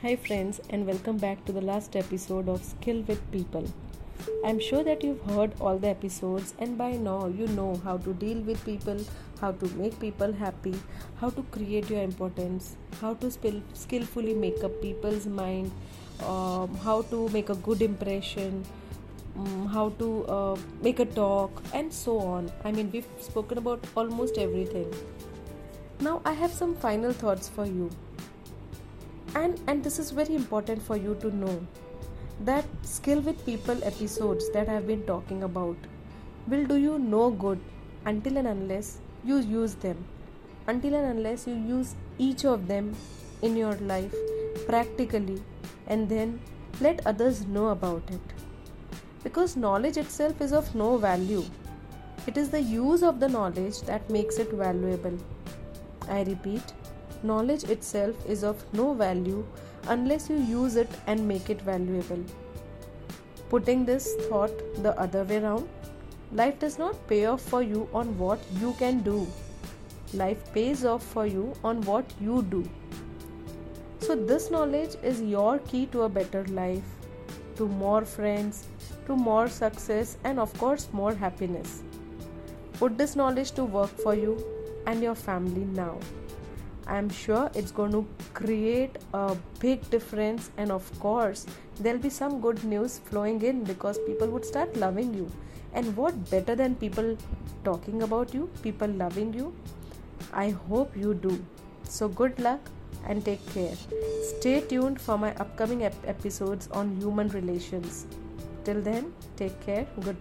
Hi friends, and welcome back to the last episode of Skill with People. I'm sure that you've heard all the episodes and by now you know how to deal with people, how to make people happy, how to create your importance, how to skillfully make up people's mind, how to make a good impression, how to make a talk, and so on. I mean, we've spoken about almost everything. Now I have some final thoughts for you. And this is very important for you to know that Skill with People episodes that I've been talking about will do you no good until and unless you use them, until and unless you use each of them in your life practically and then let others know about it. Because knowledge itself is of no value. It is the use of the knowledge that makes it valuable. I repeat, knowledge itself is of no value unless you use it and make it valuable. Putting this thought the other way round, life does not pay off for you on what you can do. Life pays off for you on what you do. So this knowledge is your key to a better life, to more friends, to more success, and of course more happiness. Put this knowledge to work for you and your family now. I'm sure it's going to create a big difference, and of course there'll be some good news flowing in because people would start loving you. And what better than people talking about you, people loving you? I hope you do. So good luck and take care. Stay tuned for my upcoming episodes on human relations. Till then, take care. Goodbye.